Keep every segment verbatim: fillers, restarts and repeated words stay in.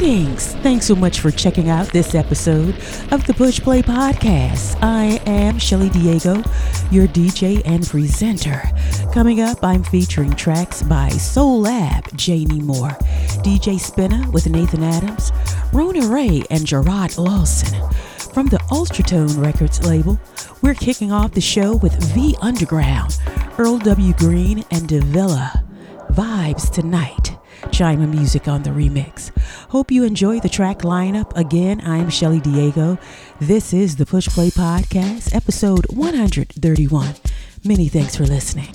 Greetings. Thanks so much for checking out this episode of the Push Play Podcast. I am Shelli Diego, your D J and presenter. Coming up, I'm featuring tracks by Soul Lab, Jay Nemor, D J Spinna with Nathan Adams, Rona Ray, and Jarrod Lawson. From the Ultratone Records label, we're kicking off the show with V.underground, Earl W. Green, and Da'villa. Vibes tonight. Chymamusique on the remix. Hope you enjoy the track lineup. Again, I'm Shelli Diego. This is the Push Play Podcast, episode one hundred thirty-one. Many thanks for listening.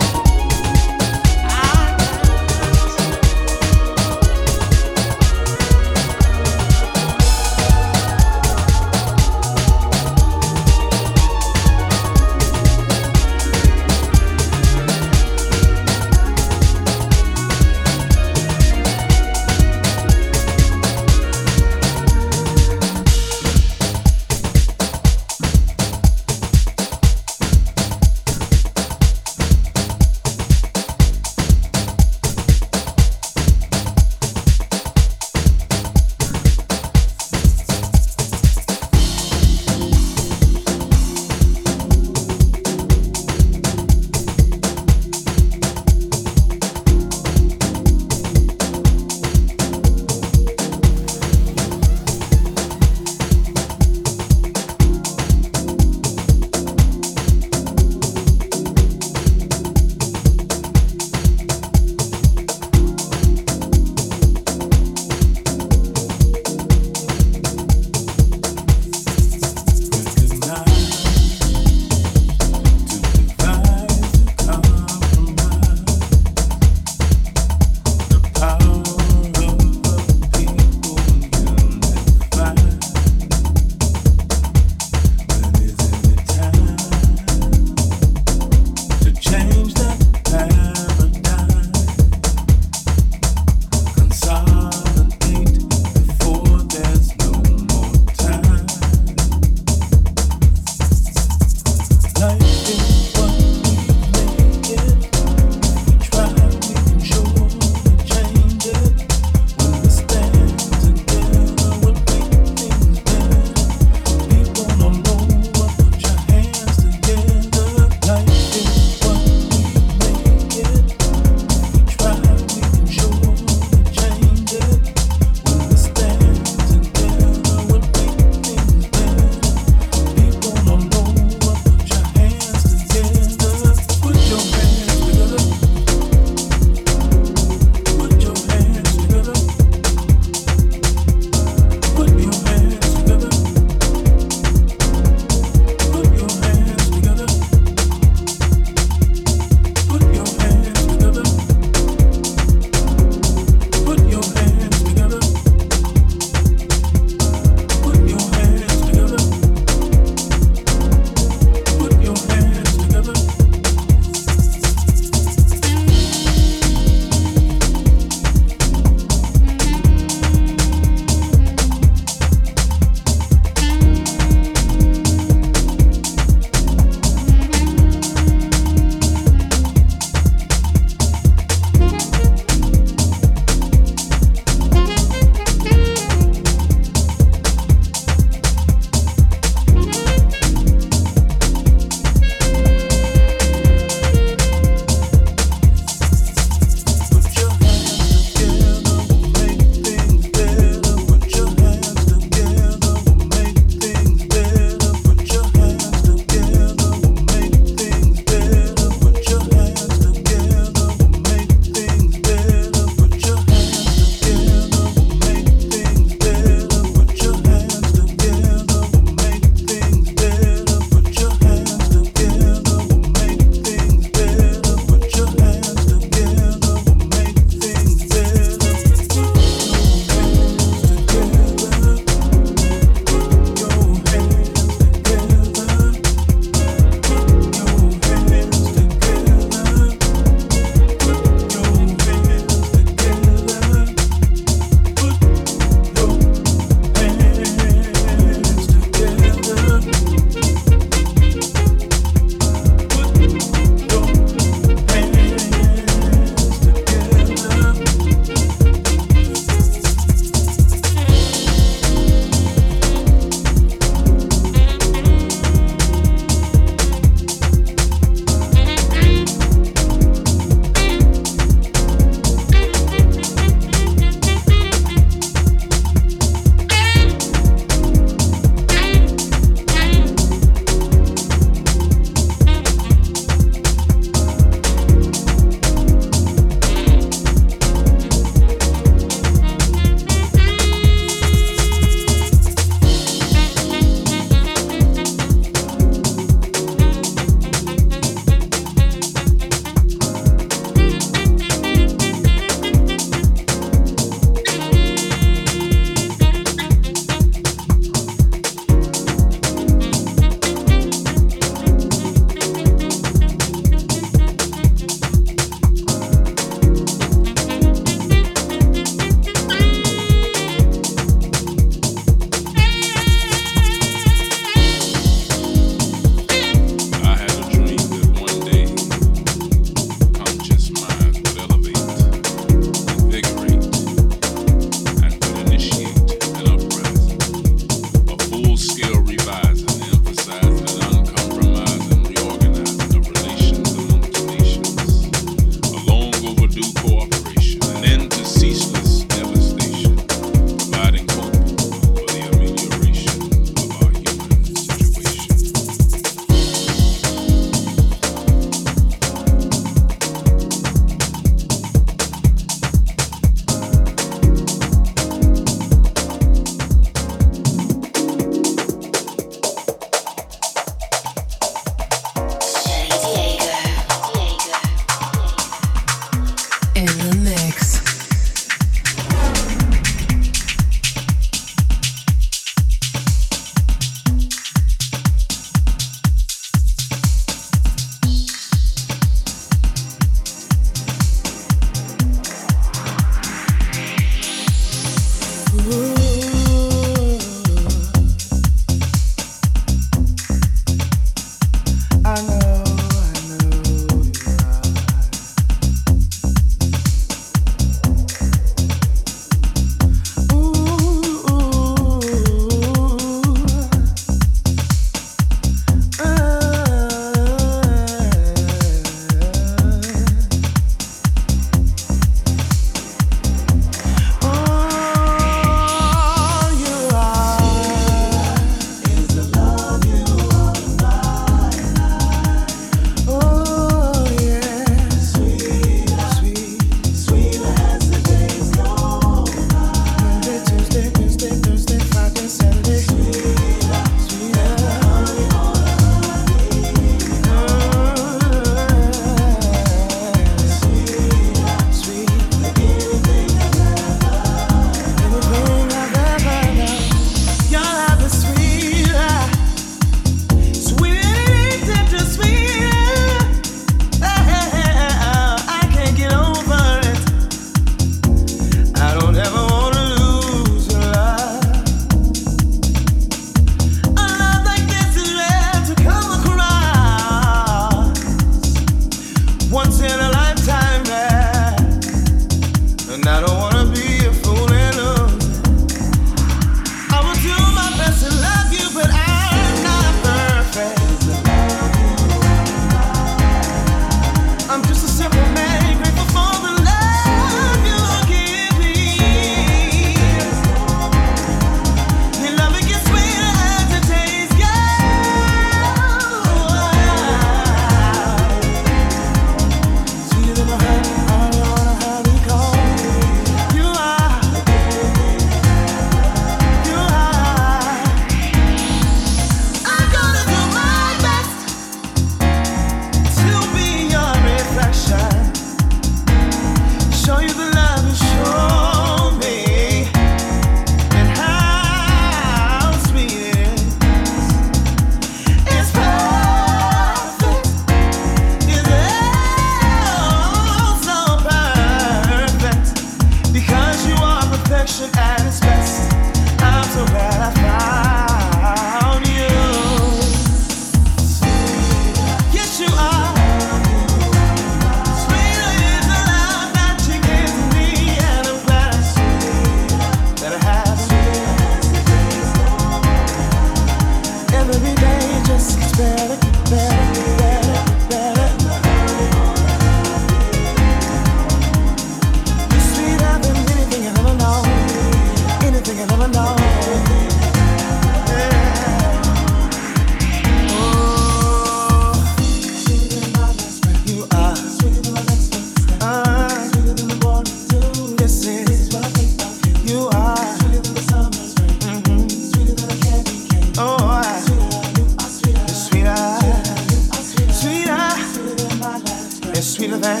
than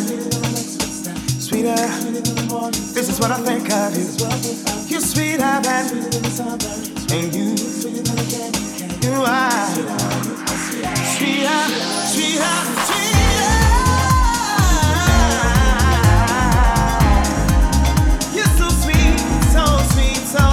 sweeter. This is what I think of you. You're sweeter than, and you, you are sweeter, sweeter, sweeter. You're so sweet, so sweet, so.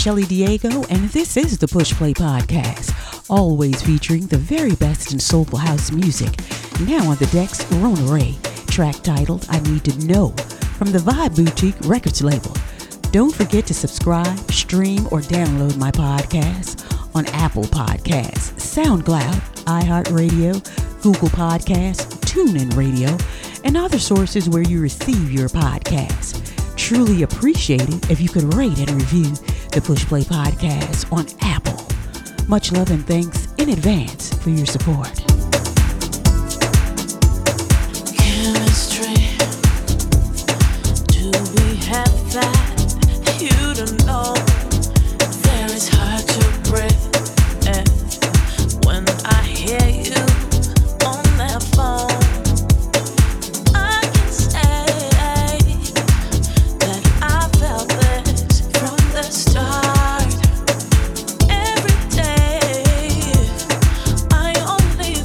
Shelli Diego, and this is the Push Play Podcast, always featuring the very best in soulful house music. Now on the decks, Rona Ray, track titled I Need to Know, from the Vibe Boutique Records label. Don't forget to subscribe, stream, or download my podcast on Apple Podcasts, SoundCloud, iHeartRadio, Google Podcasts, TuneIn Radio, and other sources where you receive your podcasts. Truly appreciate it if you could rate and review the Push Play Podcast on Apple. Much love and thanks in advance for your support. Start every day I only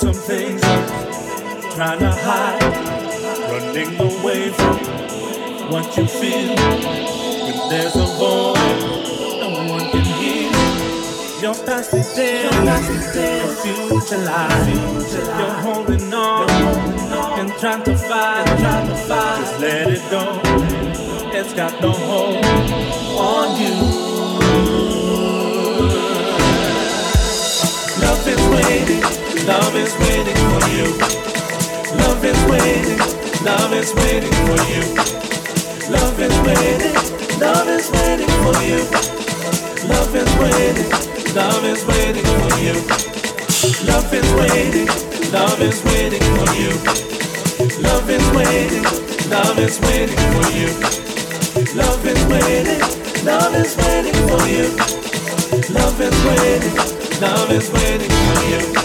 got some things trying to hide, running away from what you feel. When there's a void, no one can hear. Your past is dead, your future lies. You're holding on and trying to fight. Just let it go. It's got no hold on you. Love is waiting, love is waiting for you. Love is waiting, love is waiting for you. Love is waiting, love is waiting for you. Love is waiting, love is waiting for you. Love is waiting, love is waiting for you. Love is waiting, love is waiting for you. Love is waiting, love is waiting for you. Love is waiting. Love is waiting for you.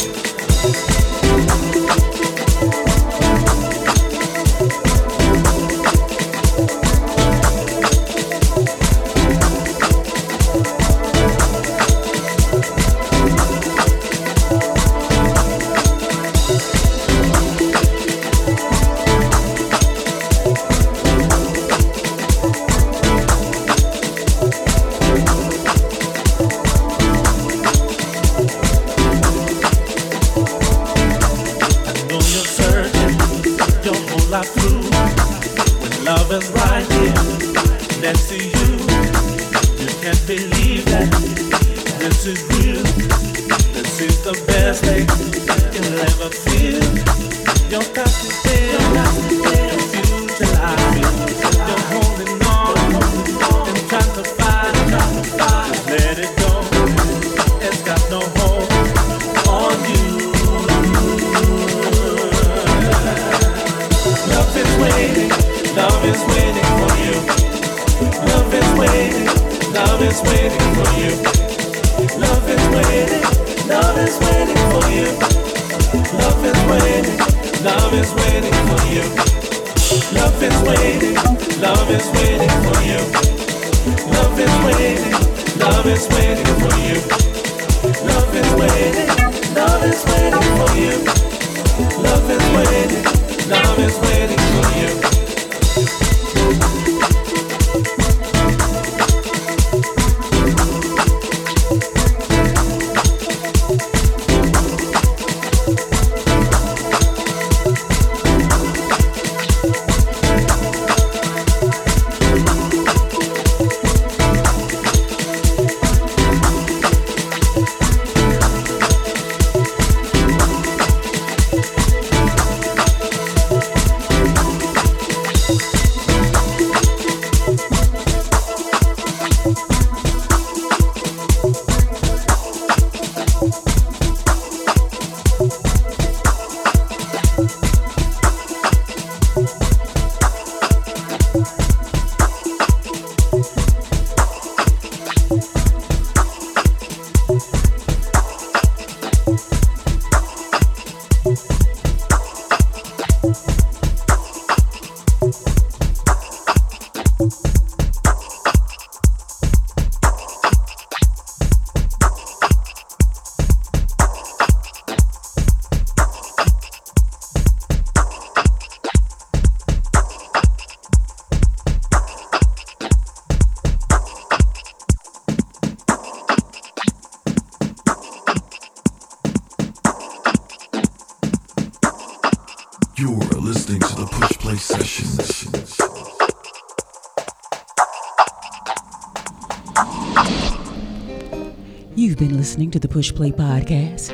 Listening to the Push Play Podcast.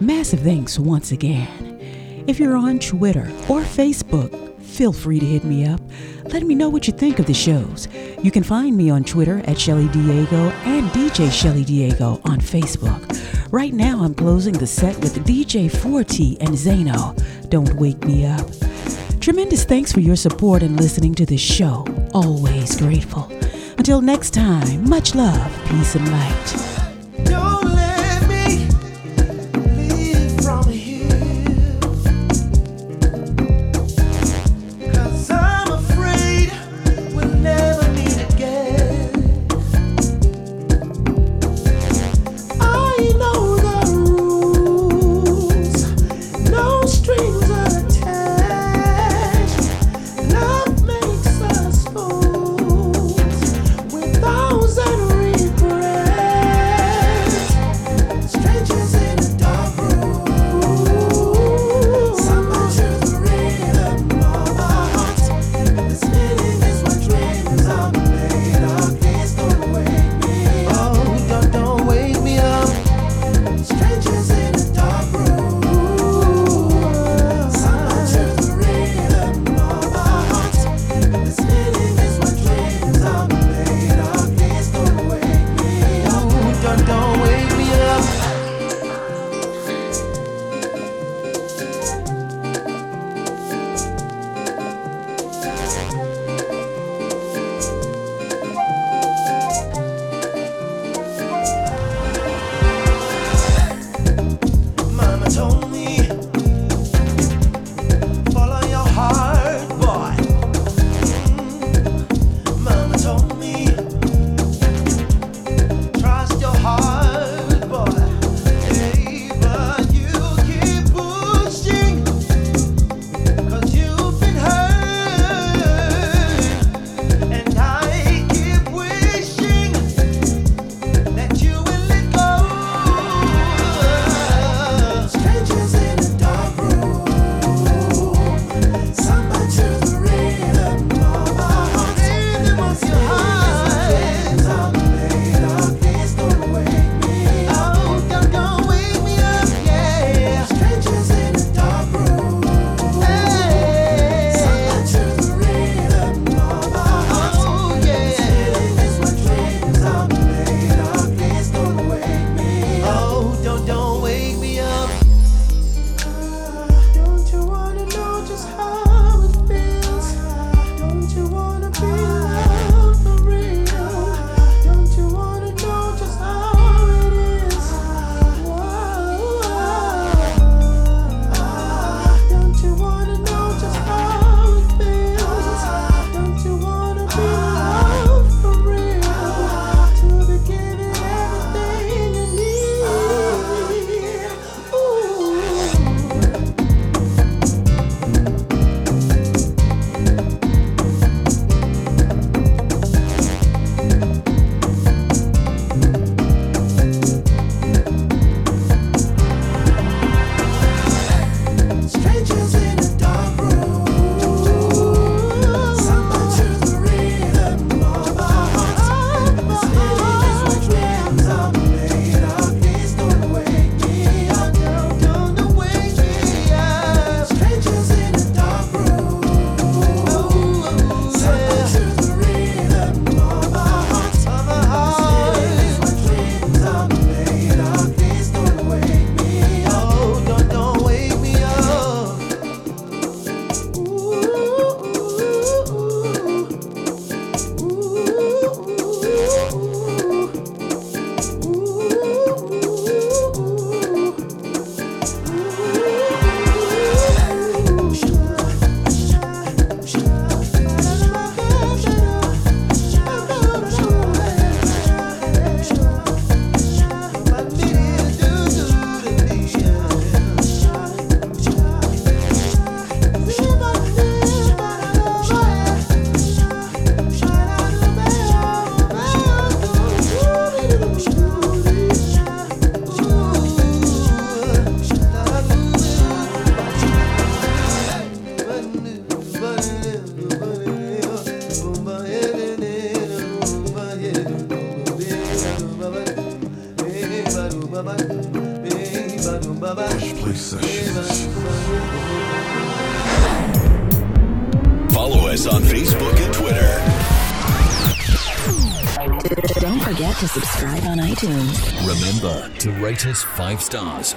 Massive thanks once again. If you're on Twitter or Facebook, feel free to hit me up. Let me know what you think of the shows. You can find me on Twitter at Shelli Diego and D J Shelli Diego on Facebook. Right now, I'm closing the set with D J four T and Zeno, Don't Wake Me Up. Tremendous thanks for your support and listening to this show. Always grateful. Until next time, much love, peace, and light. Sessions. Follow us on Facebook and Twitter. Don't forget to subscribe on iTunes. Remember to rate us five stars